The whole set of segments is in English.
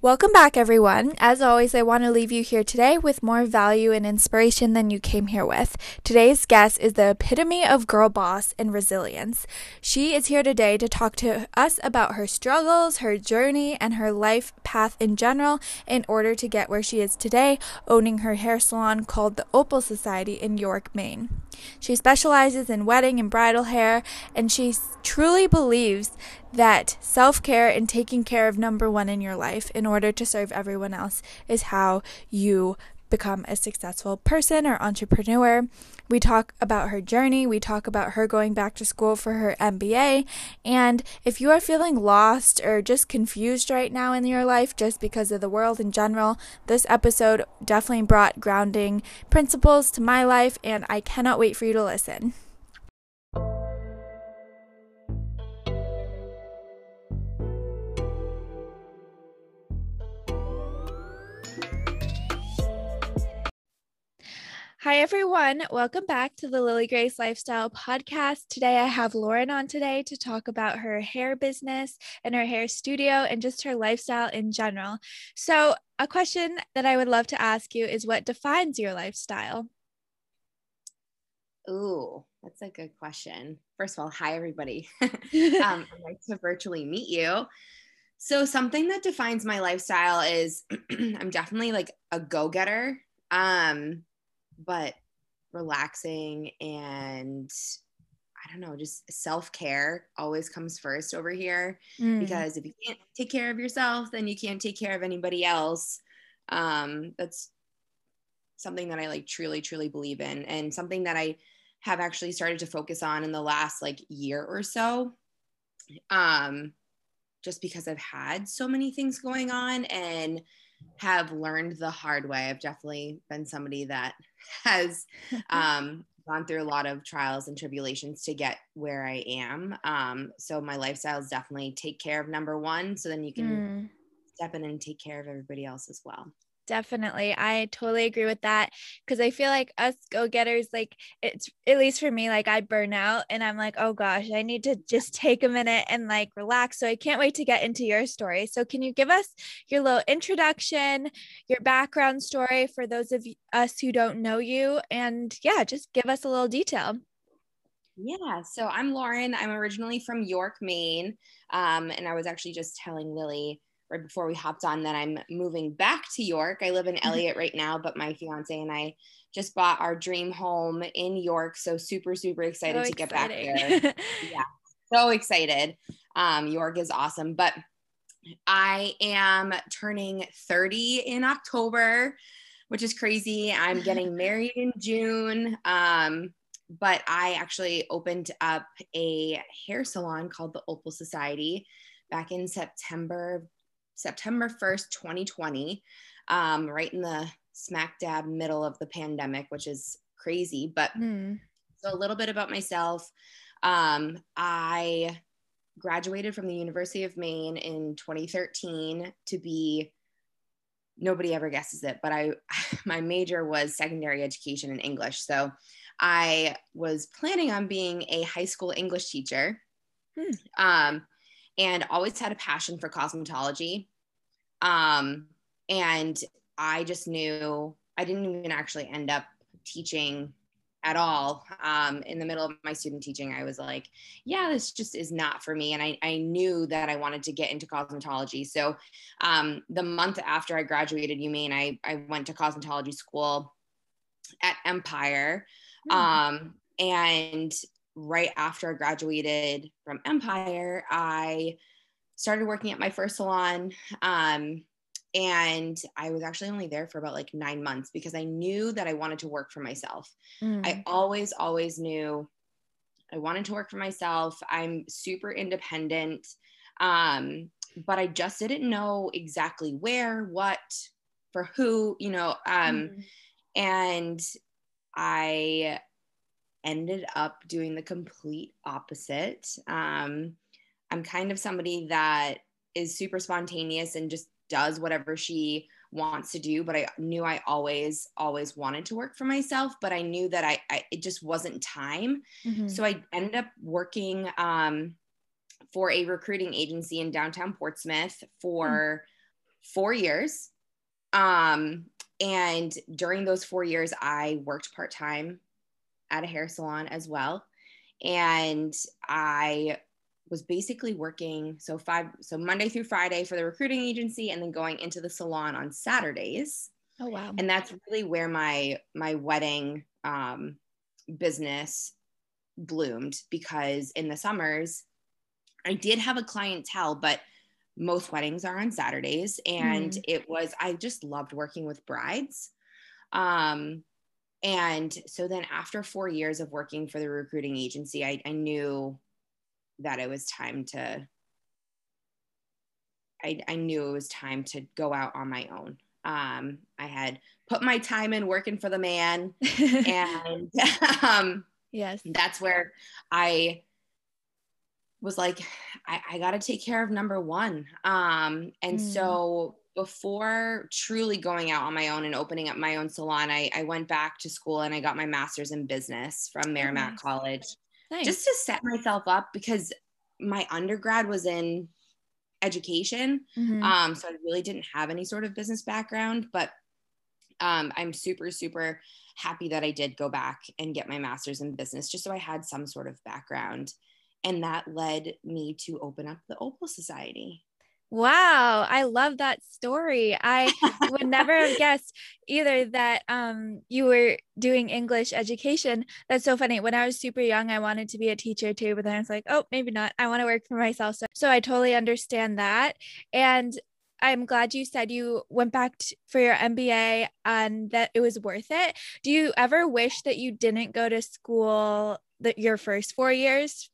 Welcome back, everyone. As always, I want to leave you here today with more value and inspiration than you came here with. Today's guest is the epitome of girl boss and resilience. She is here today to talk to us about her struggles, her journey, and her life path in general in order to get where she is today, owning her hair salon called The Opal Society in York, Maine. She specializes in wedding and bridal hair, and she truly believes that self-care and taking care of number one in your life in order to serve everyone else is how you become a successful person or entrepreneur. We talk about her journey. We talk about her going back to school for her MBA. And if you are feeling lost or just confused right now in your life just because of the world in general, this episode definitely brought grounding principles to my life, and I cannot wait for you to listen. Hi, everyone. Welcome back to the Lily Grace Lifestyle Podcast. Today, I have Lauren on today to talk about her hair business and her hair studio and just her lifestyle in general. So a question that I would love to ask you is, what defines your lifestyle? Ooh, that's a good question. First of all, hi, everybody. Nice to virtually meet you. So something that defines my lifestyle is I'm definitely like a go-getter. But relaxing and I don't know, just self-care always comes first over here, because if you can't take care of yourself, then you can't take care of anybody else. That's something that I like truly believe in, and something that I have actually started to focus on in the last like year or so, just because I've had so many things going on and have learned the hard way. I've definitely been somebody that has gone through a lot of trials and tribulations to get where I am. So my lifestyle is definitely take care of number one, so then you can step in and take care of everybody else as well. Definitely. I totally agree with that, because I feel like us go-getters, like it's, at least for me, like I burn out and I'm like, oh gosh, I need to just take a minute and like relax. So I can't wait to get into your story. So can you give us your little introduction, your background story for those of us who don't know you? And yeah, just give us a little detail. Yeah. So I'm Lauren. I'm originally from York, Maine. And I was actually just telling Lily right before we hopped on that I'm moving back to York. I live in Elliott right now, but my fiance and I just bought our dream home in York. So super excited to get back there. Yeah, so excited. York is awesome, but I am turning 30 in October, which is crazy. I'm getting married in June. But I actually opened up a hair salon called the Opal Society back in September 1st, 2020, right in the smack dab middle of the pandemic, which is crazy. But so a little bit about myself. I graduated from the University of Maine in 2013 to be, nobody ever guesses it, but my major was secondary education in English. So I was planning on being a high school English teacher. And always had a passion for cosmetology. And I just knew I didn't even actually end up teaching at all. In the middle of my student teaching, I was like, yeah, this just is not for me. And I knew that I wanted to get into cosmetology. So the month after I graduated UMaine, I went to cosmetology school at Empire. And right after I graduated from Empire, I started working at my first salon. And I was actually only there for about like 9 months, because I knew that I wanted to work for myself. I always knew I wanted to work for myself. I'm super independent. But I just didn't know exactly where, what, for who, you know. And I ended up doing the complete opposite. I'm kind of somebody that is super spontaneous and just does whatever she wants to do. But I knew I always wanted to work for myself, but I knew that it just wasn't time. So I ended up working for a recruiting agency in downtown Portsmouth for 4 years. And during those 4 years, I worked part-time at a hair salon as well. And I was basically working, so Monday through Friday for the recruiting agency, and then going into the salon on Saturdays. Oh, wow. And that's really where my wedding business bloomed, because in the summers I did have a clientele, but most weddings are on Saturdays. And I just loved working with brides. And so then after 4 years of working for the recruiting agency, I knew that it was time to, I knew it was time to go out on my own. I had put my time in working for the man, and yes, that's where I was like, I got to take care of number one. So before truly going out on my own and opening up my own salon, I went back to school and I got my master's in business from Merrimack College. Nice. Just to set myself up, because my undergrad was in education. So I really didn't have any sort of business background, but I'm super, super happy that I did go back and get my master's in business, just so I had some sort of background. And that led me to open up the Opal Society. Wow. I love that story. I would never have guessed either that you were doing English education. That's so funny. When I was super young, I wanted to be a teacher too, but then I was like, oh, maybe not. I want to work for myself. So I totally understand that. And I'm glad you said you went back for your MBA and that it was worth it. Do you ever wish that you didn't go to school your first 4 years?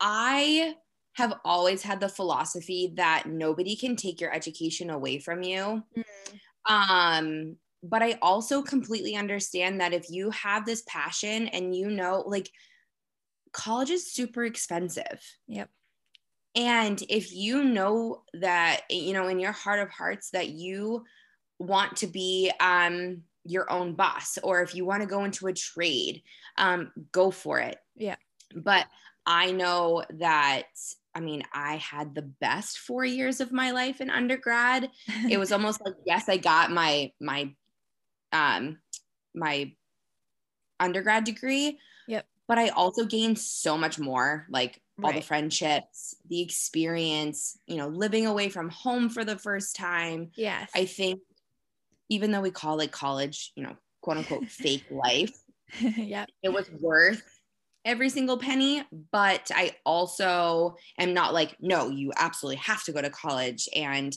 I have always had the philosophy that nobody can take your education away from you. But I also completely understand that if you have this passion and college is super expensive. Yep. And if you know that, in your heart of hearts that you want to be your own boss, or if you want to go into a trade, go for it. Yeah. But I know that, I had the best 4 years of my life in undergrad. It was almost like, yes, I got my undergrad degree. Yep. But I also gained so much more, all the friendships, the experience, living away from home for the first time. Yes. I think even though we call it college, quote unquote fake life, yep, it was worth every single penny. But I also am not no, you absolutely have to go to college. And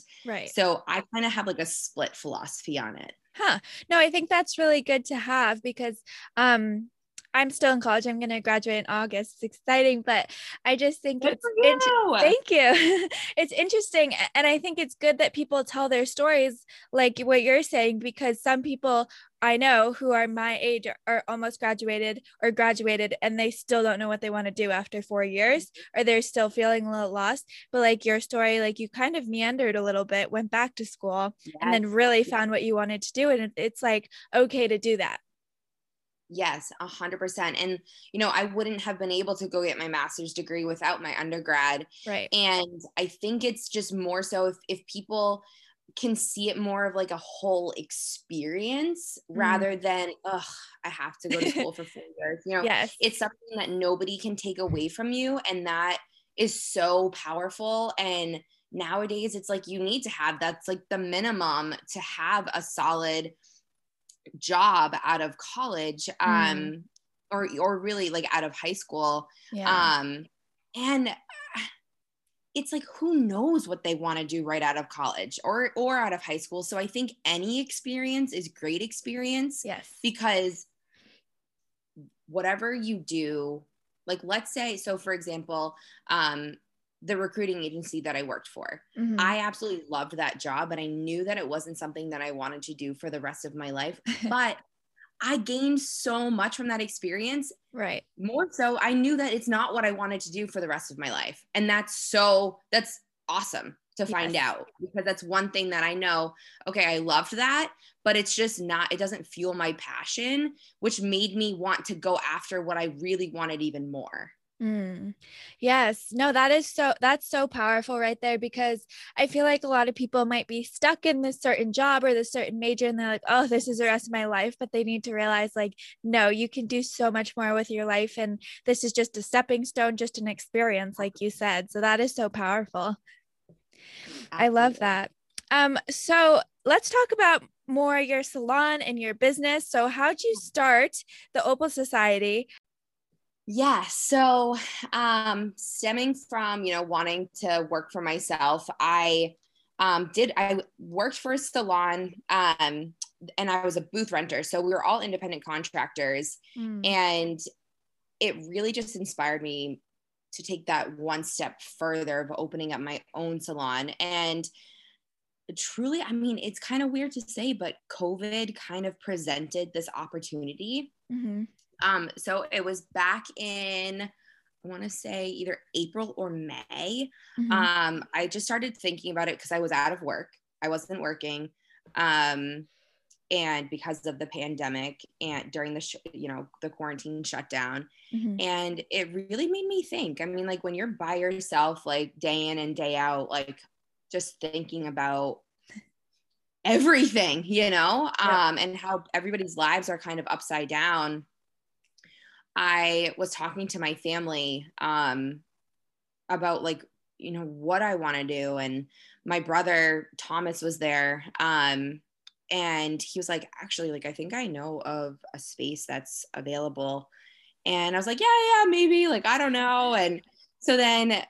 so I kind of have a split philosophy on it. Huh. No, I think that's really good to have, because I'm still in college. I'm going to graduate in August. It's exciting, but I just think thank you. It's interesting. And I think it's good that people tell their stories like what you're saying, because some people I know who are my age are almost graduated or graduated, and they still don't know what they want to do after 4 years, or they're still feeling a little lost. But your story, you kind of meandered a little bit, went back to school, yes, and then really found what you wanted to do. And it's okay to do that. Yes, 100%. And, I wouldn't have been able to go get my master's degree without my undergrad. Right. And I think it's just more so if people can see it more of a whole experience rather than, I have to go to school for 4 years. Yes. It's something that nobody can take away from you. And that is so powerful. And nowadays it's you need to have, that's the minimum to have a solid job out of college, or really out of high school. Yeah. And it's who knows what they want to do right out of college or out of high school. So I think any experience is great experience. Yes. Because whatever you do, let's say, so for example, the recruiting agency that I worked for, I absolutely loved that job, and I knew that it wasn't something that I wanted to do for the rest of my life, but I gained so much from that experience. Right. More so, I knew that it's not what I wanted to do for the rest of my life. And that's awesome to find out, because that's one thing that I know, okay, I loved that, but it's just not, it doesn't fuel my passion, which made me want to go after what I really wanted even more. Mm. Yes. No, that's so powerful right there, because I feel like a lot of people might be stuck in this certain job or this certain major, and they're like, oh, this is the rest of my life. But they need to realize, like, no, you can do so much more with your life. And this is just a stepping stone, just an experience, like you said. So that is so powerful. Absolutely. I love that. So let's talk about more your salon and your business. So how'd you start the Opal Society? Yeah. So, stemming from, wanting to work for myself, I worked for a salon, and I was a booth renter. So we were all independent contractors, and it really just inspired me to take that one step further of opening up my own salon. And truly, I mean, it's kind of weird to say, but COVID kind of presented this opportunity. Mm-hmm. So it was back in, I want to say either April or May. Mm-hmm. I just started thinking about it because I was out of work. I wasn't working. And because of the pandemic and during the, the quarantine shutdown, and it really made me think. I mean, like, when you're by yourself, like, day in and day out, like, just thinking about everything, and how everybody's lives are kind of upside down. I was talking to my family about, like, what I want to do. And my brother, Thomas, was there. And he was like, actually, like, I think I know of a space that's available. And I was like, yeah, maybe, like, I don't know. And so then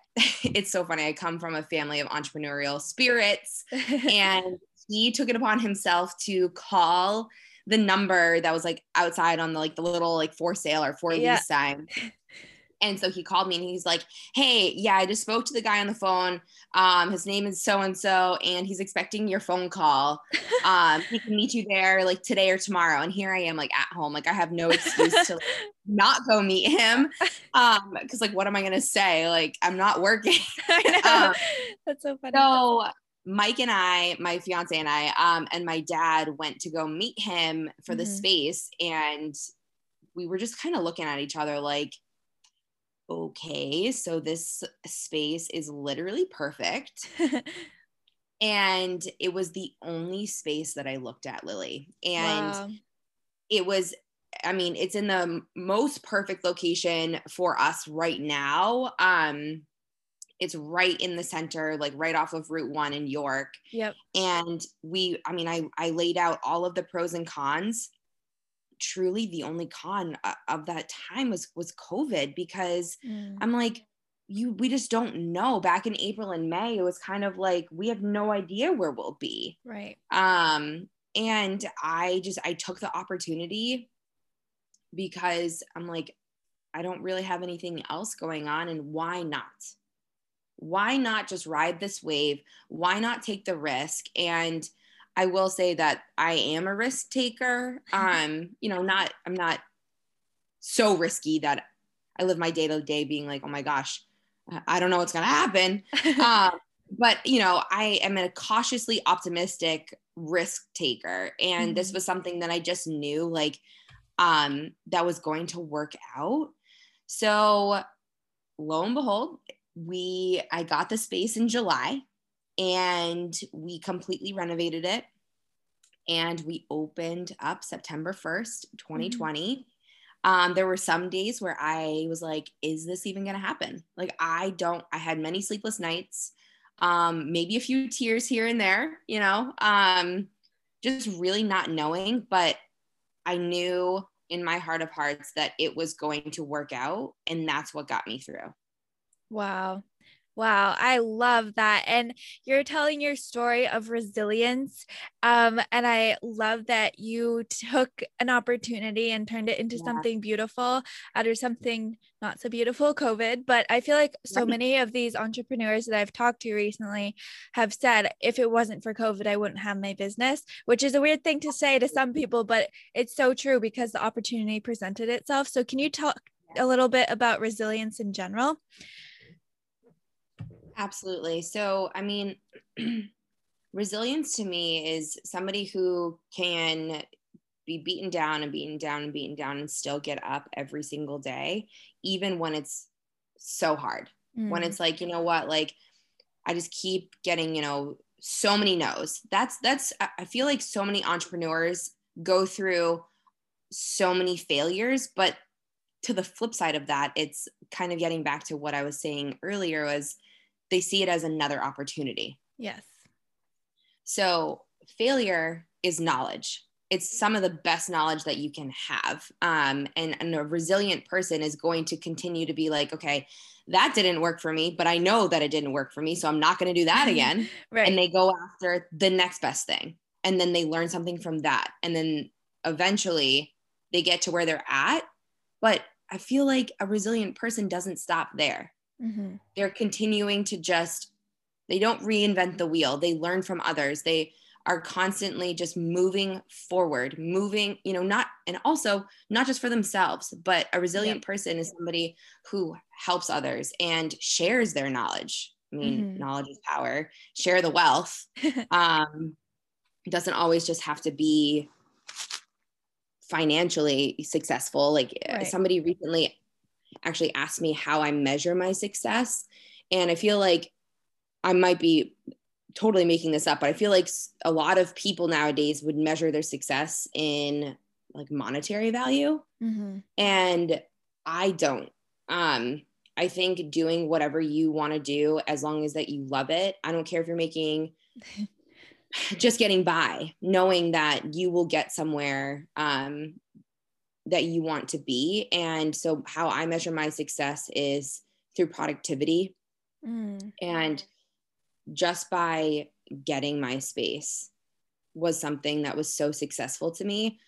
it's so funny. I come from a family of entrepreneurial spirits, and he took it upon himself to call the number that was, like, outside on the, like, the little, like, for sale or for lease sign. And so he called me and he's like, hey, yeah, I just spoke to the guy on the phone. His name is so-and-so, and he's expecting your phone call. He can meet you there, like, today or tomorrow. And here I am, like, at home, like, I have no excuse to, like, not go meet him. 'Cause, like, what am I going to say? Like, I'm not working. I know. That's so funny. So Mike and I, my fiance and I, and my dad went to go meet him for the space. And we were just kind of looking at each other like, okay, so this space is literally perfect. And it was the only space that I looked at, Lily. And it was, I mean, it's in the most perfect location for us right now. It's right in the center, like right off of Route 1 in York. Yep. And I laid out all of the pros and cons. Truly, the only con of that time was COVID, because I'm like, we just don't know. Back in April and May, it was kind of like, we have no idea where we'll be. Right. And I took the opportunity, because I'm like, I don't really have anything else going on, and why not? Why not just ride this wave? Why not take the risk? And I will say that I am a risk taker. I'm not so risky that I live my day to day being like, oh my gosh, I don't know what's going to happen. But I am a cautiously optimistic risk taker. And this was something that I just knew, like, that was going to work out. So lo and behold, I got the space in July, and we completely renovated it, and we opened up September 1st, 2020. There were some days where I was like, is this even going to happen? Like, I had many sleepless nights, maybe a few tears here and there, just really not knowing, but I knew in my heart of hearts that it was going to work out, and that's what got me through. Wow. Wow. I love that. And you're telling your story of resilience. And I love that you took an opportunity and turned it into something beautiful out of something not so beautiful, COVID. But I feel like so many of these entrepreneurs that I've talked to recently have said, if it wasn't for COVID, I wouldn't have my business, which is a weird thing to say to some people, but it's so true because the opportunity presented itself. So can you talk a little bit about resilience in general? Absolutely. So, I mean, resilience to me is somebody who can be beaten down and beaten down and beaten down and still get up every single day, even when it's so hard when it's like, you know what, like I just keep getting, you know, so many no's. That's, I feel like so many entrepreneurs go through so many failures, but to the flip side of that, it's kind of getting back to what I was saying earlier was they see it as another opportunity. Yes. So failure is knowledge. It's some of the best knowledge that you can have. And a resilient person is going to continue to be like, okay, that didn't work for me, but I know that it didn't work for me. So I'm not going to do that again. Right. And they go after the next best thing. And then they learn something from that. And then eventually they get to where they're at. But I feel like a resilient person doesn't stop there. Mm-hmm. They're continuing to just, they don't reinvent the wheel. They learn from others. They are constantly just moving forward, moving, you know, not, and also not just for themselves, but a resilient person is somebody who helps others and shares their knowledge. I mean, knowledge is power, share the wealth. It doesn't always just have to be financially successful. Like somebody recently actually asked me how I measure my success. And I feel like I might be totally making this up, but I feel like a lot of people nowadays would measure their success in like monetary value. And I don't. I think doing whatever you want to do, as long as that you love it. I don't care if you're making, just getting by, knowing that you will get somewhere that you want to be. And so how I measure my success is through productivity and just by getting my space was something that was so successful to me.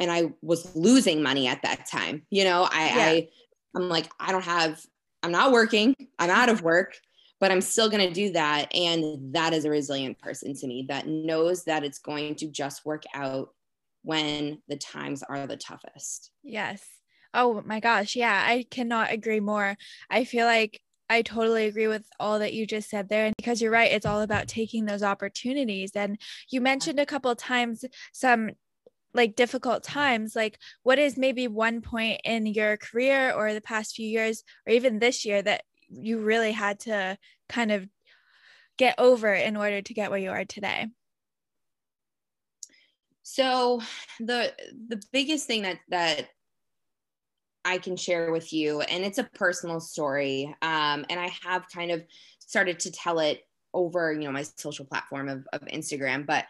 And I was losing money at that time. You know, I'm like, I don't have, I'm not working, I'm out of work, but I'm still going to do that. And that is a resilient person to me that knows that it's going to just work out when the times are the toughest. Yes. Oh my gosh. Yeah. I cannot agree more. I feel like I totally agree with all that you just said there. And because you're right, it's all about taking those opportunities. And you mentioned a couple of times some like difficult times, like what is maybe one point in your career or the past few years, or even this year that you really had to kind of get over in order to get where you are today? So the biggest thing that I can share with you, and it's a personal story. And I have kind of started to tell it over, you know, my social platform of Instagram, but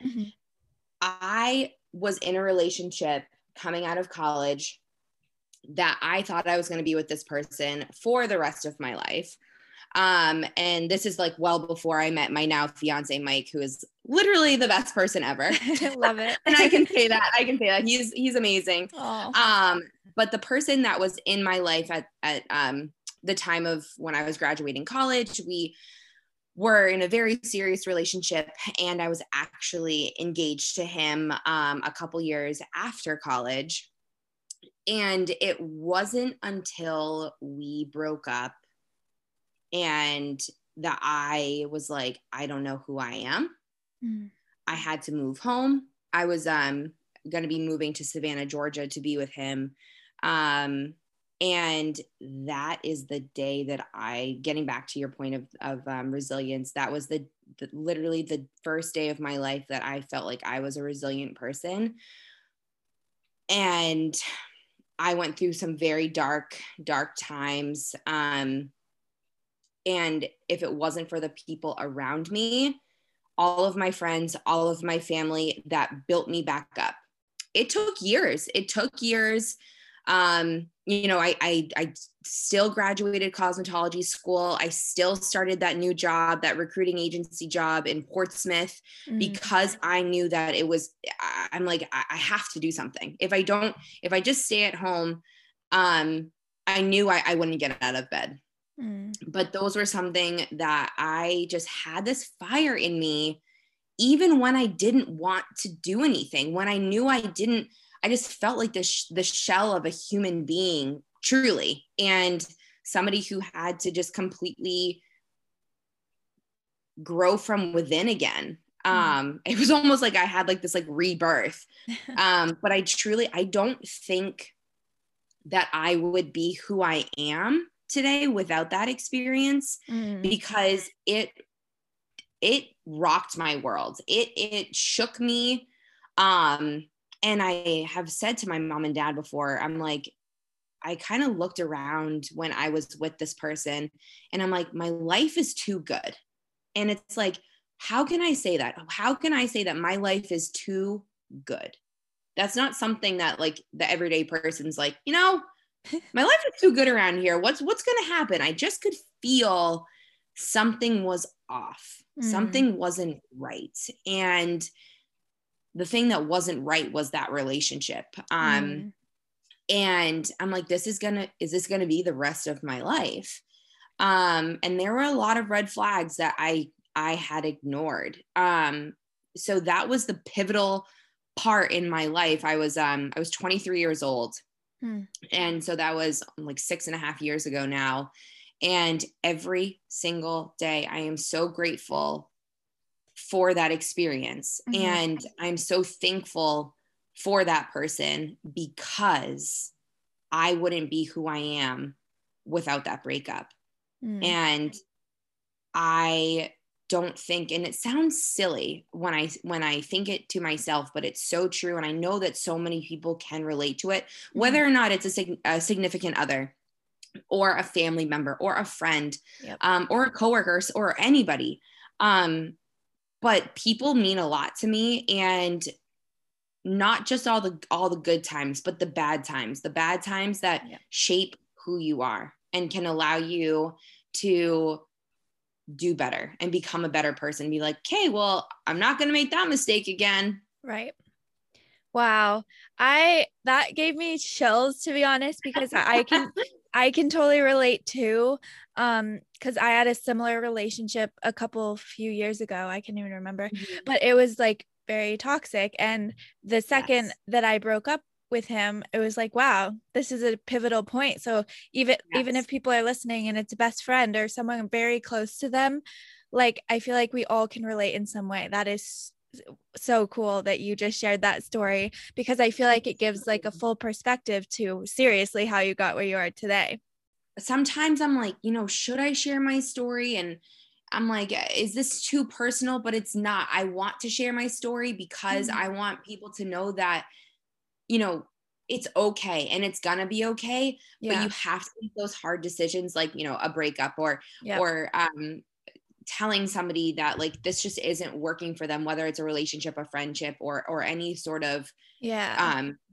I was in a relationship coming out of college that I thought I was going to be with this person for the rest of my life. And this is like well before I met my now fiance, Mike, who is literally the best person ever. I love it. And I can say that. He's amazing. Aww. But the person that was in my life at the time of when I was graduating college, we were in a very serious relationship, and I was actually engaged to him a couple years after college. And it wasn't until we broke up and that I was like, I don't know who I am. I had to move home. I was going to be moving to Savannah, Georgia to be with him. And that is the day that I, getting back to your point of resilience, that was the literally the first day of my life that I felt like I was a resilient person. And I went through some very dark times. And if it wasn't for the people around me, all of my friends, all of my family that built me back up, it took years. You know, I still graduated cosmetology school. I still started that new job, that recruiting agency job in Portsmouth, because I knew that it was, I'm like, I have to do something. If I just stay at home, I knew I wouldn't get out of bed. But those were something that I just had this fire in me, even when I didn't want to do anything, when I knew I didn't, I just felt like the shell of a human being, truly, and somebody who had to just completely grow from within again. It was almost like I had like this like rebirth. But I don't think that I would be who I am today without that experience, because it rocked my world. It shook me. And I have said to my mom and dad before, I'm like, I kind of looked around when I was with this person and I'm like, my life is too good. And it's like, how can I say that? How can I say that my life is too good? That's not something that like the everyday person's like, you know, my life is too good around here. What's going to happen? I just could feel something was off. Something wasn't right. And the thing that wasn't right was that relationship. And I'm like, is this going to be the rest of my life? And there were a lot of red flags that I had ignored. So that was the pivotal part in my life. I was 23 years old. And so that was like 6.5 years ago now. And every single day, I am so grateful for that experience. And I'm so thankful for that person, because I wouldn't be who I am without that breakup. And I don't think, and it sounds silly when I think it to myself, but it's so true. And I know that so many people can relate to it, whether or not it's a significant other or a family member or a friend, or a coworker or anybody. But people mean a lot to me, and not just all the good times, but the bad times that shape who you are and can allow you to do better and become a better person. Be like, okay, well, I'm not going to make that mistake again. Right. Wow. That gave me chills, to be honest, because I can totally relate too. 'Cause I had a similar relationship few years ago. I can't even remember, but it was like very toxic. And the second that I broke up with him, it was like, wow, this is a pivotal point. So even if people are listening and it's a best friend or someone very close to them, like, I feel like we all can relate in some way. That is so cool that you just shared that story, because I feel like it gives like a full perspective to seriously how you got where you are today. Sometimes I'm like, you know, should I share my story? And I'm like, is this too personal? But it's not. I want to share my story because I want people to know that, you know, it's okay and it's gonna be okay, but you have to make those hard decisions, like, you know, a breakup or telling somebody that like this just isn't working for them, whether it's a relationship, a friendship, or any sort of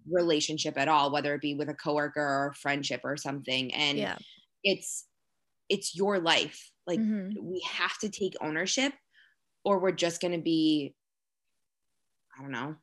relationship at all, whether it be with a coworker or a friendship or something. And it's your life. Like we have to take ownership, or we're just going to be, I don't know,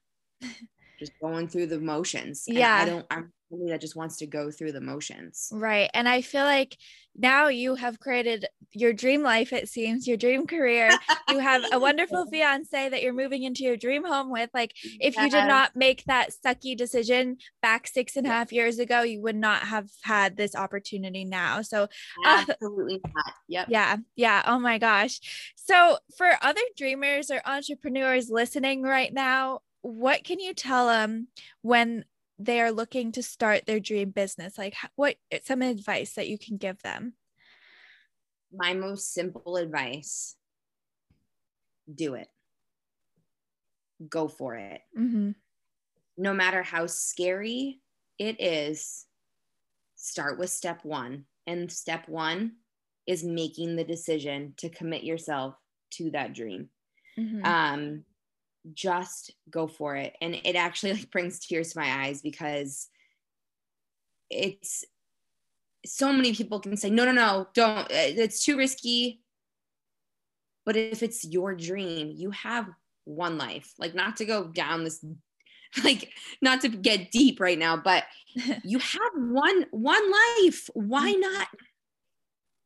just going through the motions. Yeah. And I'm somebody that just wants to go through the motions. Right. And I feel like now you have created your dream life. It seems your dream career, you have a wonderful fiance that you're moving into your dream home with. Like if you did not make that sucky decision back 6.5 years ago, you would not have had this opportunity now. So absolutely not. Yep. Yeah. Yeah. Oh my gosh. So for other dreamers or entrepreneurs listening right now, what can you tell them when they are looking to start their dream business? Like what, some advice that you can give them? My most simple advice, do it. Go for it. No matter how scary it is, start with step one. And step one is making the decision to commit yourself to that dream. Just go for it. And it actually like brings tears to my eyes, because it's so many people can say, no, don't, it's too risky. But if it's your dream, you have one life. Like not to go down this, like not to get deep right now, but you have one life. Why not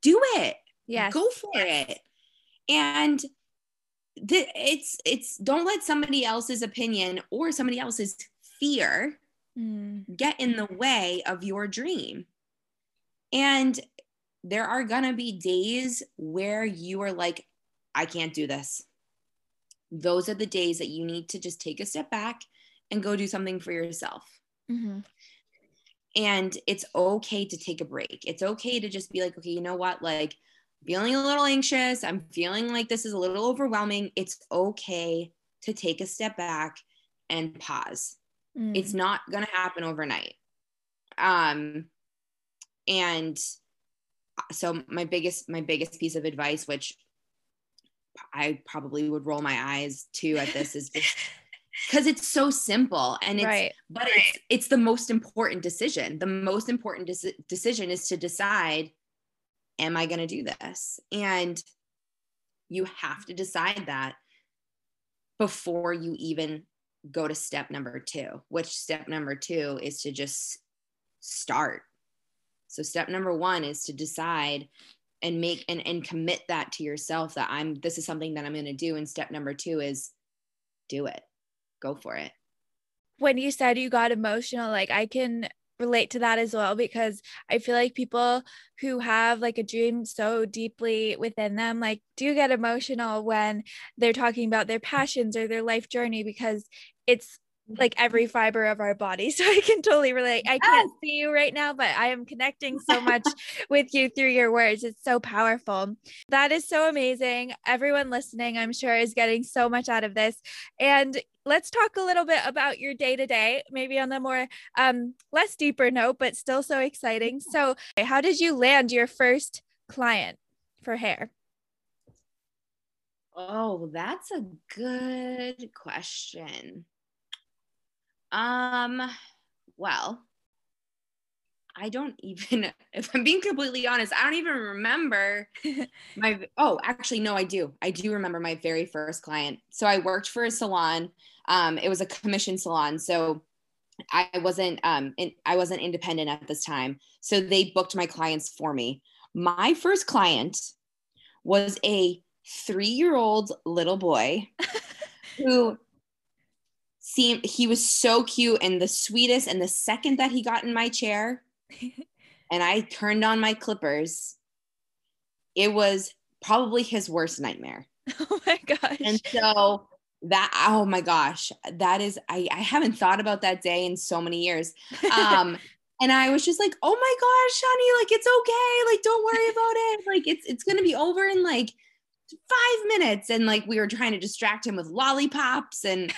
do it? Yeah. Go for it. And it's don't let somebody else's opinion or somebody else's fear get in the way of your dream. And there are going to be days where you are like, I can't do this. Those are the days that you need to just take a step back and go do something for yourself. And it's okay to take a break. It's okay to just be like, okay, you know what? Like, feeling a little anxious. I'm feeling like this is a little overwhelming. It's okay to take a step back and pause. Mm. It's not going to happen overnight. And so my biggest piece of advice, which I probably would roll my eyes to at this, is just, because it's so simple, and it's, right. but it's the most important decision. The most important decision is to decide, am I going to do this? And you have to decide that before you even go to step number two, which step number two is to just start. So step number one is to decide and make and commit that to yourself that this is something that I'm going to do. And step number two is do it. Go for it. When you said you got emotional, like, I can relate to that as well, because I feel like people who have like a dream so deeply within them, like, do get emotional when they're talking about their passions or their life journey, because it's like every fiber of our body. So I can totally relate. I can't see you right now, but I am connecting so much with you through your words. It's so powerful. That is so amazing. Everyone listening, I'm sure, is getting so much out of this. And let's talk a little bit about your day-to-day, maybe on the more less deeper note, but still so exciting. So how did you land your first client for hair? Oh, that's a good question. Well, if I'm being completely honest, I don't even remember I do remember my very first client. So I worked for a salon. It was a commission salon. So I wasn't independent at this time. So they booked my clients for me. My first client was a 3-year-old little boy who seemed, he was so cute and the sweetest. And the second that he got in my chair, and I turned on my clippers, it was probably his worst nightmare. Oh my gosh. And so I haven't thought about that day in so many years. And I was just like, oh my gosh, Shani, like, it's okay. Like, don't worry about it. Like, it's going to be over in like 5 minutes. And like, we were trying to distract him with lollipops and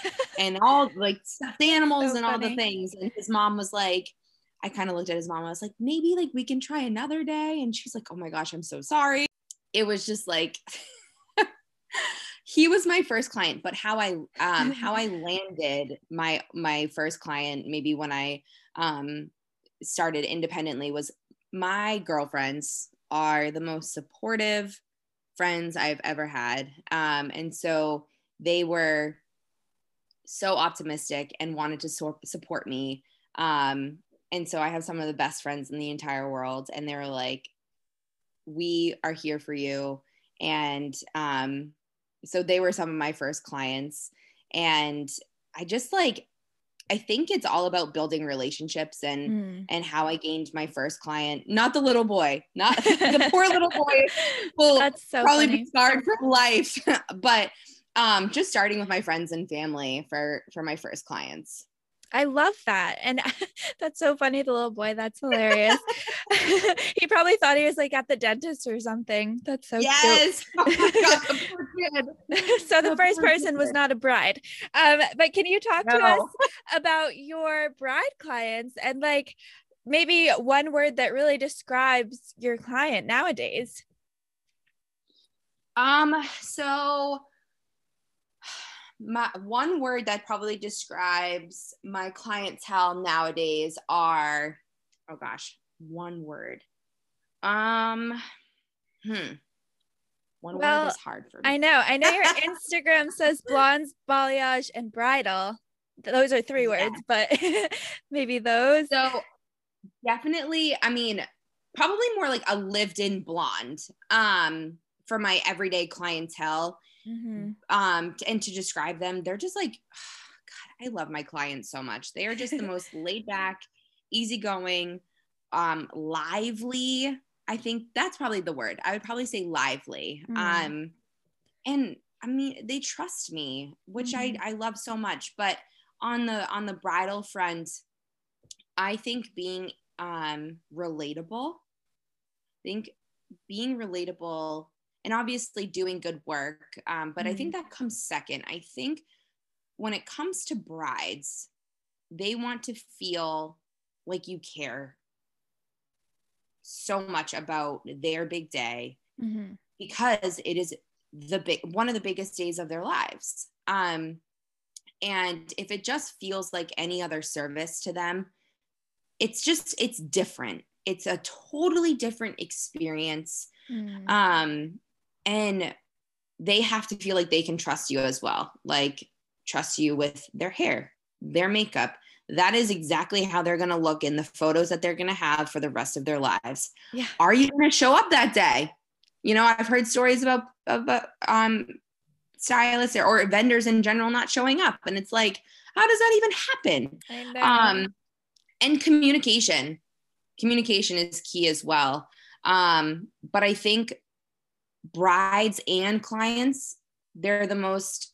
all like stuffed animals so and funny. All the things. And his mom was like, I kind of looked at his mom. I was like, maybe like we can try another day. And she's like, oh my gosh, I'm so sorry. It was just like, he was my first client. But how I landed my first client, maybe when I started independently, was my girlfriends are the most supportive friends I've ever had. And so they were so optimistic and wanted to support me. And so I have some of the best friends in the entire world. And they were like, we are here for you. And so they were some of my first clients. And I think it's all about building relationships and how I gained my first client. Not the little boy, not the poor little boy will so probably funny. Be scarred for life. But just starting with my friends and family for my first clients. I love that. And that's so funny. The little boy, that's hilarious. He probably thought he was like at the dentist or something. That's so yes. cute. Yes. So the first person was not a bride. But can you talk to us about your bride clients and like maybe one word that really describes your client nowadays? So my one word that probably describes my clientele nowadays are, oh gosh, one word. One word is hard for me. I know your Instagram says blondes, balayage, and bridal. Those are 3 words, but maybe those. So definitely, probably more like a lived-in blonde, for my everyday clientele. Mm-hmm. And to describe them, they're just like, oh, God, I love my clients so much. They are just the most laid back, easygoing, lively. I think that's probably the word. I would probably say lively. Mm-hmm. And they trust me, which mm-hmm. I love so much. But on the bridal front, I think being relatable. I think being relatable and obviously doing good work, but I think that comes second. I think when it comes to brides, they want to feel like you care so much about their big day because it is the one of the biggest days of their lives. And if it just feels like any other service to them, it's different. It's a totally different experience. And they have to feel like they can trust you as well. Like trust you with their hair, their makeup. That is exactly how they're going to look in the photos that they're going to have for the rest of their lives. Yeah. Are you going to show up that day? You know, I've heard stories about stylists or vendors in general not showing up. And it's like, how does that even happen? And communication is key as well. But I think brides and clients, they're the most,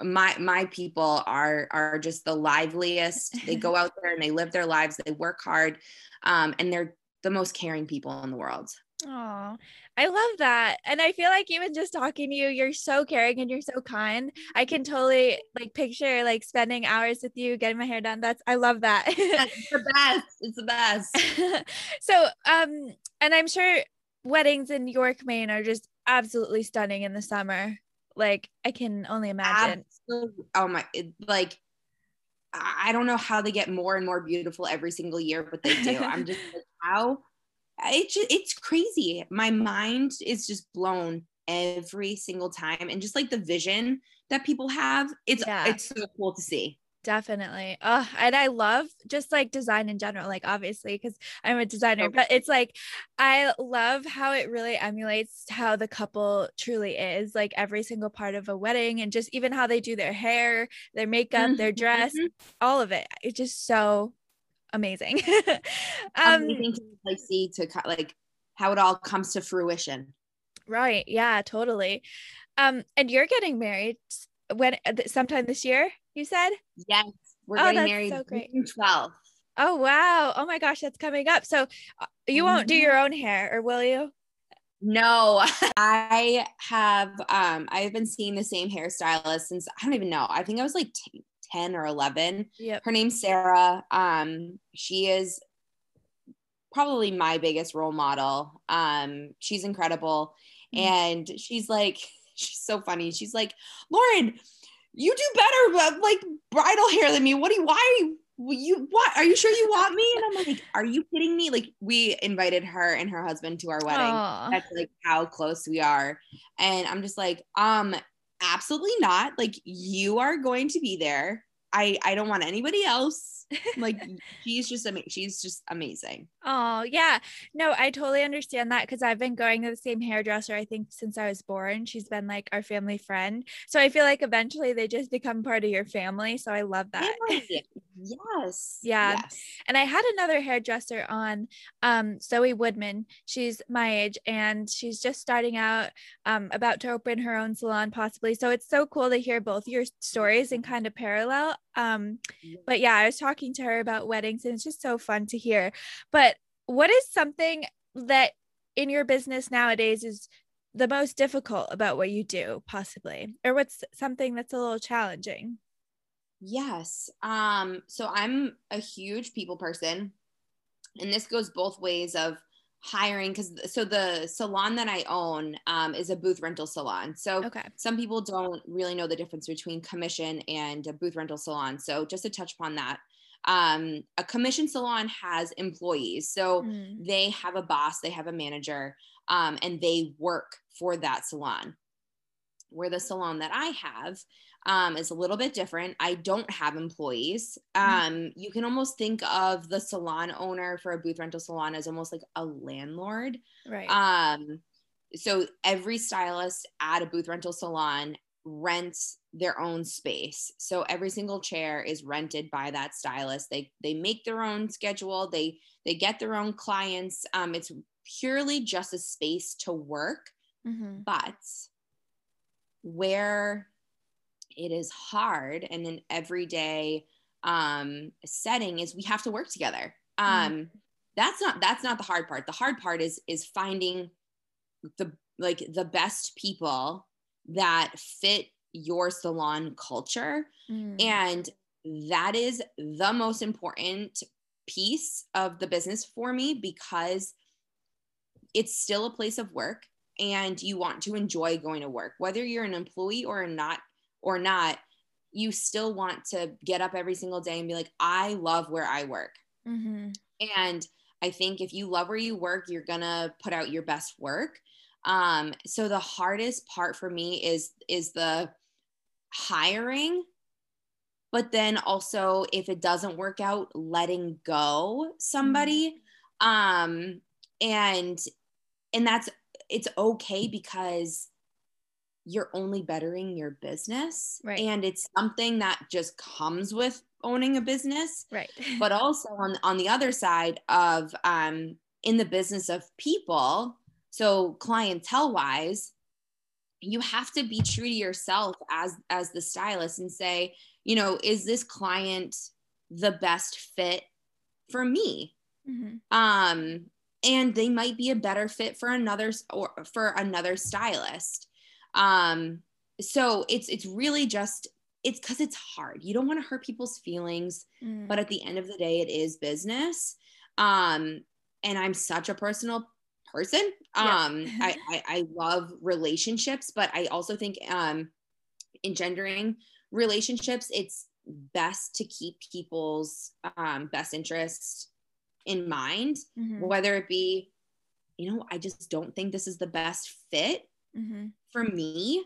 my people are just the liveliest. They go out there and they live their lives. They work hard. And they're the most caring people in the world. Oh, I love that. And I feel like even just talking to you, you're so caring and you're so kind. I can totally picture spending hours with you, getting my hair done. I love that. It's the best. It's the best. So, and I'm sure weddings in York, Maine are just absolutely stunning in the summer. I can only imagine. Absolutely. Oh my, I don't know how they get more and more beautiful every single year, but they do. I'm just like, how? It's crazy. My mind is just blown every single time. And just the vision that people have, it's so cool to see. Definitely. Oh, and I love just design in general, obviously, because I'm a designer, but it's I love how it really emulates how the couple truly is, every single part of a wedding, and just even how they do their hair, their makeup, their dress, all of it. It's just so amazing. Amazing to see how it all comes to fruition. Right. Yeah, totally. And you're getting married when sometime this year? You said? Yes. We're getting married so June 12th. Oh, wow. Oh my gosh. That's coming up. So you won't do your own hair, or will you? No, I have, I've been seeing the same hairstylist since, I don't even know. I think I was 10 or 11. Yep. Her name's Sarah. She is probably my biggest role model. She's incredible. And she's so funny. She's like, "Lauren, you do better bridal hair than me. Are you sure you want me?" And I'm like, "Are you kidding me?" We invited her and her husband to our wedding. Aww. That's how close we are. And I'm just absolutely not. You are going to be there. I don't want anybody else. She's just amazing. Oh yeah. No, I totally understand that. 'Cause I've been going to the same hairdresser, I think, since I was born. She's been our family friend. So I feel eventually they just become part of your family. So I love that. Yes. Yeah. Yes. And I had another hairdresser on, Zoe Woodman. She's my age and she's just starting out, about to open her own salon possibly. So it's so cool to hear both your stories and kind of parallel. But yeah, I was talking to her about weddings and it's just so fun to hear. But what is something that in your business nowadays is the most difficult about what you do possibly, or what's something that's a little challenging? Yes. So I'm a huge people person, and this goes both ways of hiring. So the salon that I own, is a booth rental salon. So some people don't really know the difference between commission and a booth rental salon. So just to touch upon that, a commission salon has employees. So they have a boss, they have a manager, and they work for that salon. Where the salon that I have, is a little bit different. I don't have employees. You can almost think of the salon owner for a booth rental salon as almost like a landlord. Right. So every stylist at a booth rental salon rents their own space. So every single chair is rented by that stylist. They make their own schedule. They get their own clients. It's purely just a space to work, but where it is hard and an everyday setting is we have to work together. that's not the hard part. The hard part is finding the best people that fit your salon culture. Mm. And that is the most important piece of the business for me, because it's still a place of work and you want to enjoy going to work, whether you're an employee or not, you still want to get up every single day and be like, I love where I work. Mm-hmm. And I think if you love where you work, you're gonna put out your best work. So the hardest part for me is the hiring, but then also if it doesn't work out, letting go somebody. Mm-hmm. And that's, it's okay, because you're only bettering your business, right? And it's something that just comes with owning a business, right? But also on the other side of, in the business of people, so clientele wise, you have to be true to yourself as the stylist and say, you know, is this client the best fit for me? Mm-hmm. And they might be a better fit for another stylist. So it's really just, it's 'cause it's hard. You don't want to hurt people's feelings, but at the end of the day, it is business. And I'm such a personal person. Yeah. I love relationships, but I also think, engendering relationships, it's best to keep people's, best interests in mind, mm-hmm. whether it be, you know, I just don't think this is the best fit. Mm-hmm. for me,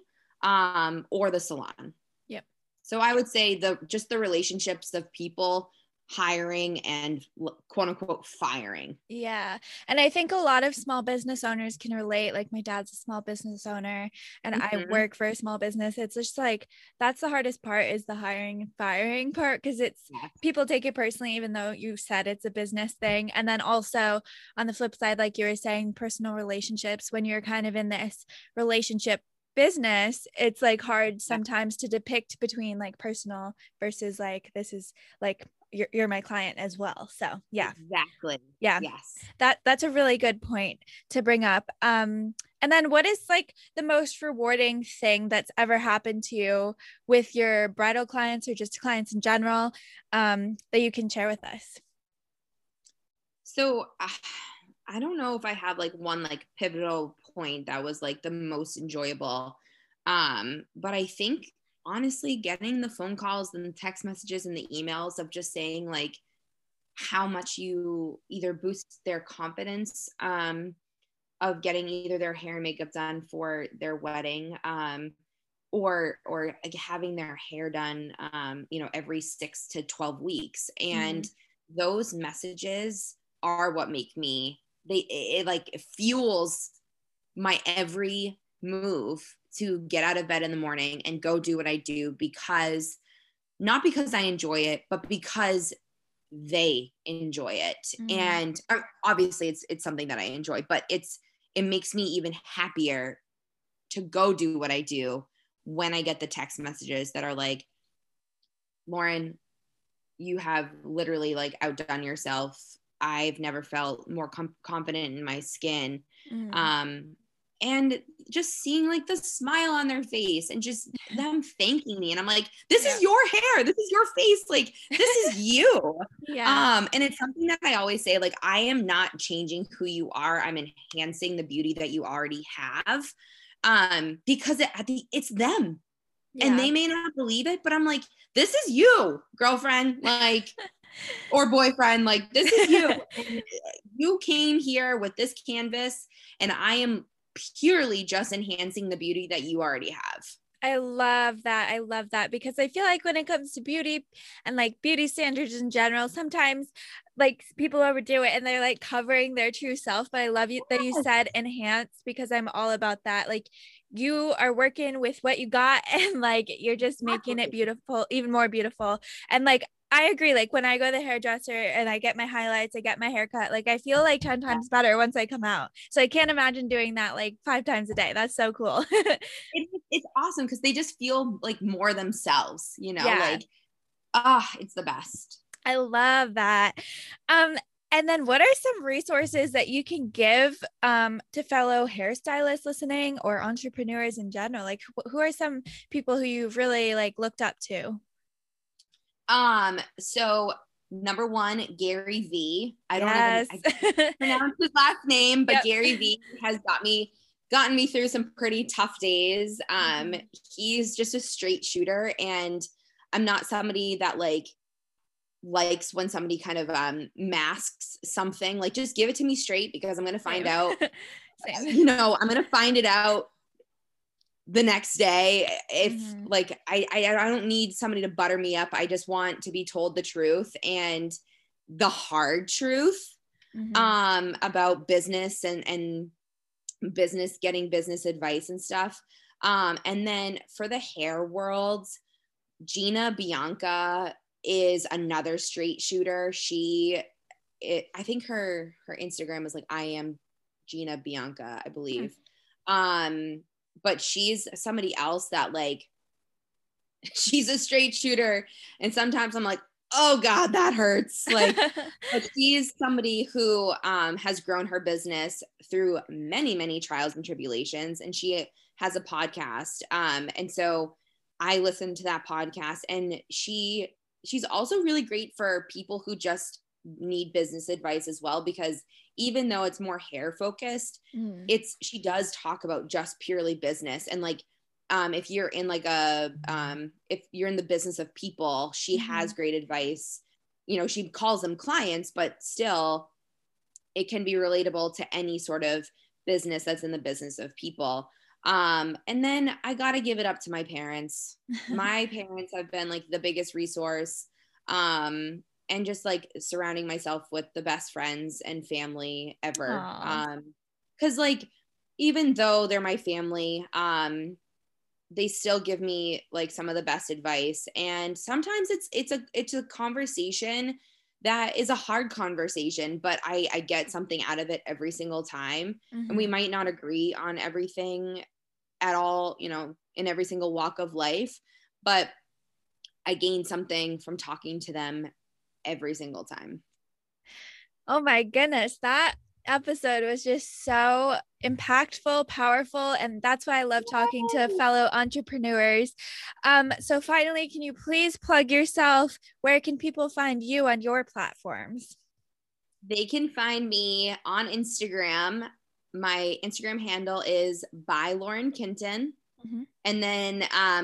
or the salon. Yep. So I would say just the relationships of people, hiring, and quote unquote firing. Yeah. And I think a lot of small business owners can relate. Like, my dad's a small business owner and mm-hmm. I work for a small business. It's just like, that's the hardest part, is the hiring and firing part. 'Cause people take it personally, even though you said it's a business thing. And then also on the flip side, like you were saying, personal relationships, when you're kind of in this relationship business, it's like hard sometimes to depict between like personal versus like, this is like, you're my client as well. So yeah, exactly. Yeah. Yes. That's a really good point to bring up. And then what is like the most rewarding thing that's ever happened to you with your bridal clients or just clients in general, that you can share with us? So I don't know if I have like one like pivotal point that was like the most enjoyable. But I think honestly, getting the phone calls and text messages and the emails of just saying like how much you either boost their confidence of getting either their hair and makeup done for their wedding, or like having their hair done, you know, every 6 to 12 weeks. And mm-hmm. those messages are what make me, it fuels my every move to get out of bed in the morning and go do what I do, because not because I enjoy it, but because they enjoy it. Mm-hmm. And obviously it's something that I enjoy, but it makes me even happier to go do what I do when I get the text messages that are like, Lauren, you have literally like outdone yourself. I've never felt more confident in my skin. Mm-hmm. And just seeing like the smile on their face and just them thanking me. And I'm like, this is your hair. This is your face. Like, this is you. And it's something that I always say, like, I am not changing who you are. I'm enhancing the beauty that you already have. Because it's them. Yeah. And they may not believe it, but I'm like, this is you, girlfriend, like, or boyfriend, like, this is you. And you came here with this canvas, and I am purely just enhancing the beauty that you already have. I love that. I love that, because I feel like when it comes to beauty and like beauty standards in general, sometimes like people overdo it and they're like covering their true self. But I love you that you said enhance, because I'm all about that. Like, you are working with what you got, and like, you're just making it beautiful, even more beautiful. And like, I agree. Like, when I go to the hairdresser and I get my highlights, I get my haircut, like, I feel like 10 times better once I come out. So I can't imagine doing that like 5 times a day. That's so cool. It's awesome, 'cause they just feel like more themselves, you know, like, it's the best. I love that. And then what are some resources that you can give to fellow hairstylists listening or entrepreneurs in general? Like who are some people who you've really like looked up to? So number one, Gary V. I don't pronounce his last name, but yep. Gary V has gotten me through some pretty tough days. He's just a straight shooter, and I'm not somebody that likes when somebody kind of masks something. Like, just give it to me straight, because I'm going to find out, you know, I'm going to find it out the next day. If I don't need somebody to butter me up. I just want to be told the truth, and the hard truth, about business and business, getting business advice and stuff. And then for the hair world, Gina Bianca is another straight shooter. I think her Instagram is like, I am Gina Bianca, I believe. But she's somebody else that she's a straight shooter. And sometimes I'm like, oh God, that hurts. But she's somebody who has grown her business through many, many trials and tribulations. And she has a podcast. And so I listened to that podcast, and she's also really great for people who just need business advice as well, because even though it's more hair focused, she does talk about just purely business. And if you're in if you're in the business of people, she has great advice. You know, she calls them clients, but still it can be relatable to any sort of business that's in the business of people. And then I got to give it up to my parents. My parents have been the biggest resource, and just surrounding myself with the best friends and family ever. Cause even though they're my family, they still give me some of the best advice. And sometimes it's a conversation that is a hard conversation, but I get something out of it every single time. And we might not agree on everything at all, you know, in every single walk of life, but I gain something from talking to them every single time. Oh my goodness. That episode was just so impactful, powerful. And that's why I love talking to fellow entrepreneurs. So finally, can you please plug yourself? Where can people find you on your platforms? They can find me on Instagram. My Instagram handle is @bylaurenkinton. And then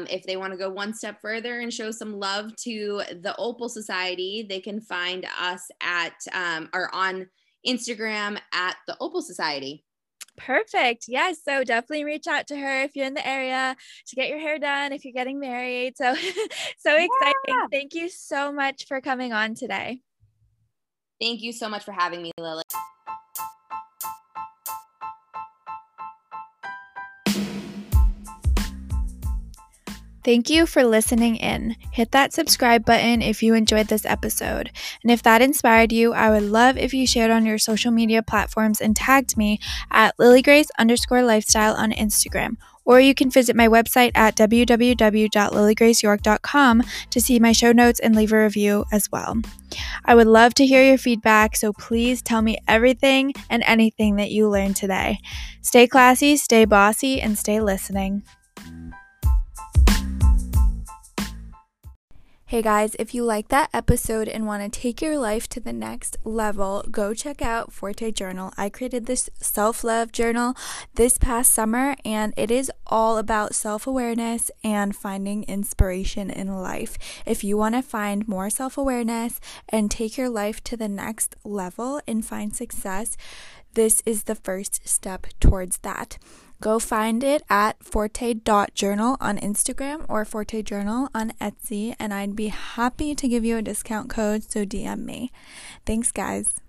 if they want to go one step further and show some love to the Opal Society, they can find us at or on Instagram at the Opal Society. Perfect. Yes. So definitely reach out to her if you're in the area to get your hair done, if you're getting married. So exciting. Yeah. Thank you so much for coming on today. Thank you so much for having me, Lily. Thank you for listening in. Hit that subscribe button if you enjoyed this episode. And if that inspired you, I would love if you shared on your social media platforms and tagged me at lilygrace_lifestyle on Instagram. Or you can visit my website at www.lilygraceyork.com to see my show notes and leave a review as well. I would love to hear your feedback, so please tell me everything and anything that you learned today. Stay classy, stay bossy, and stay listening. Hey guys, if you like that episode and want to take your life to the next level, go check out Forte Journal. I created this self-love journal this past summer, and it is all about self-awareness and finding inspiration in life. If you want to find more self-awareness and take your life to the next level and find success, this is the first step towards that. Go find it at forte.journal on Instagram or forte.journal on Etsy, and I'd be happy to give you a discount code, so DM me. Thanks, guys.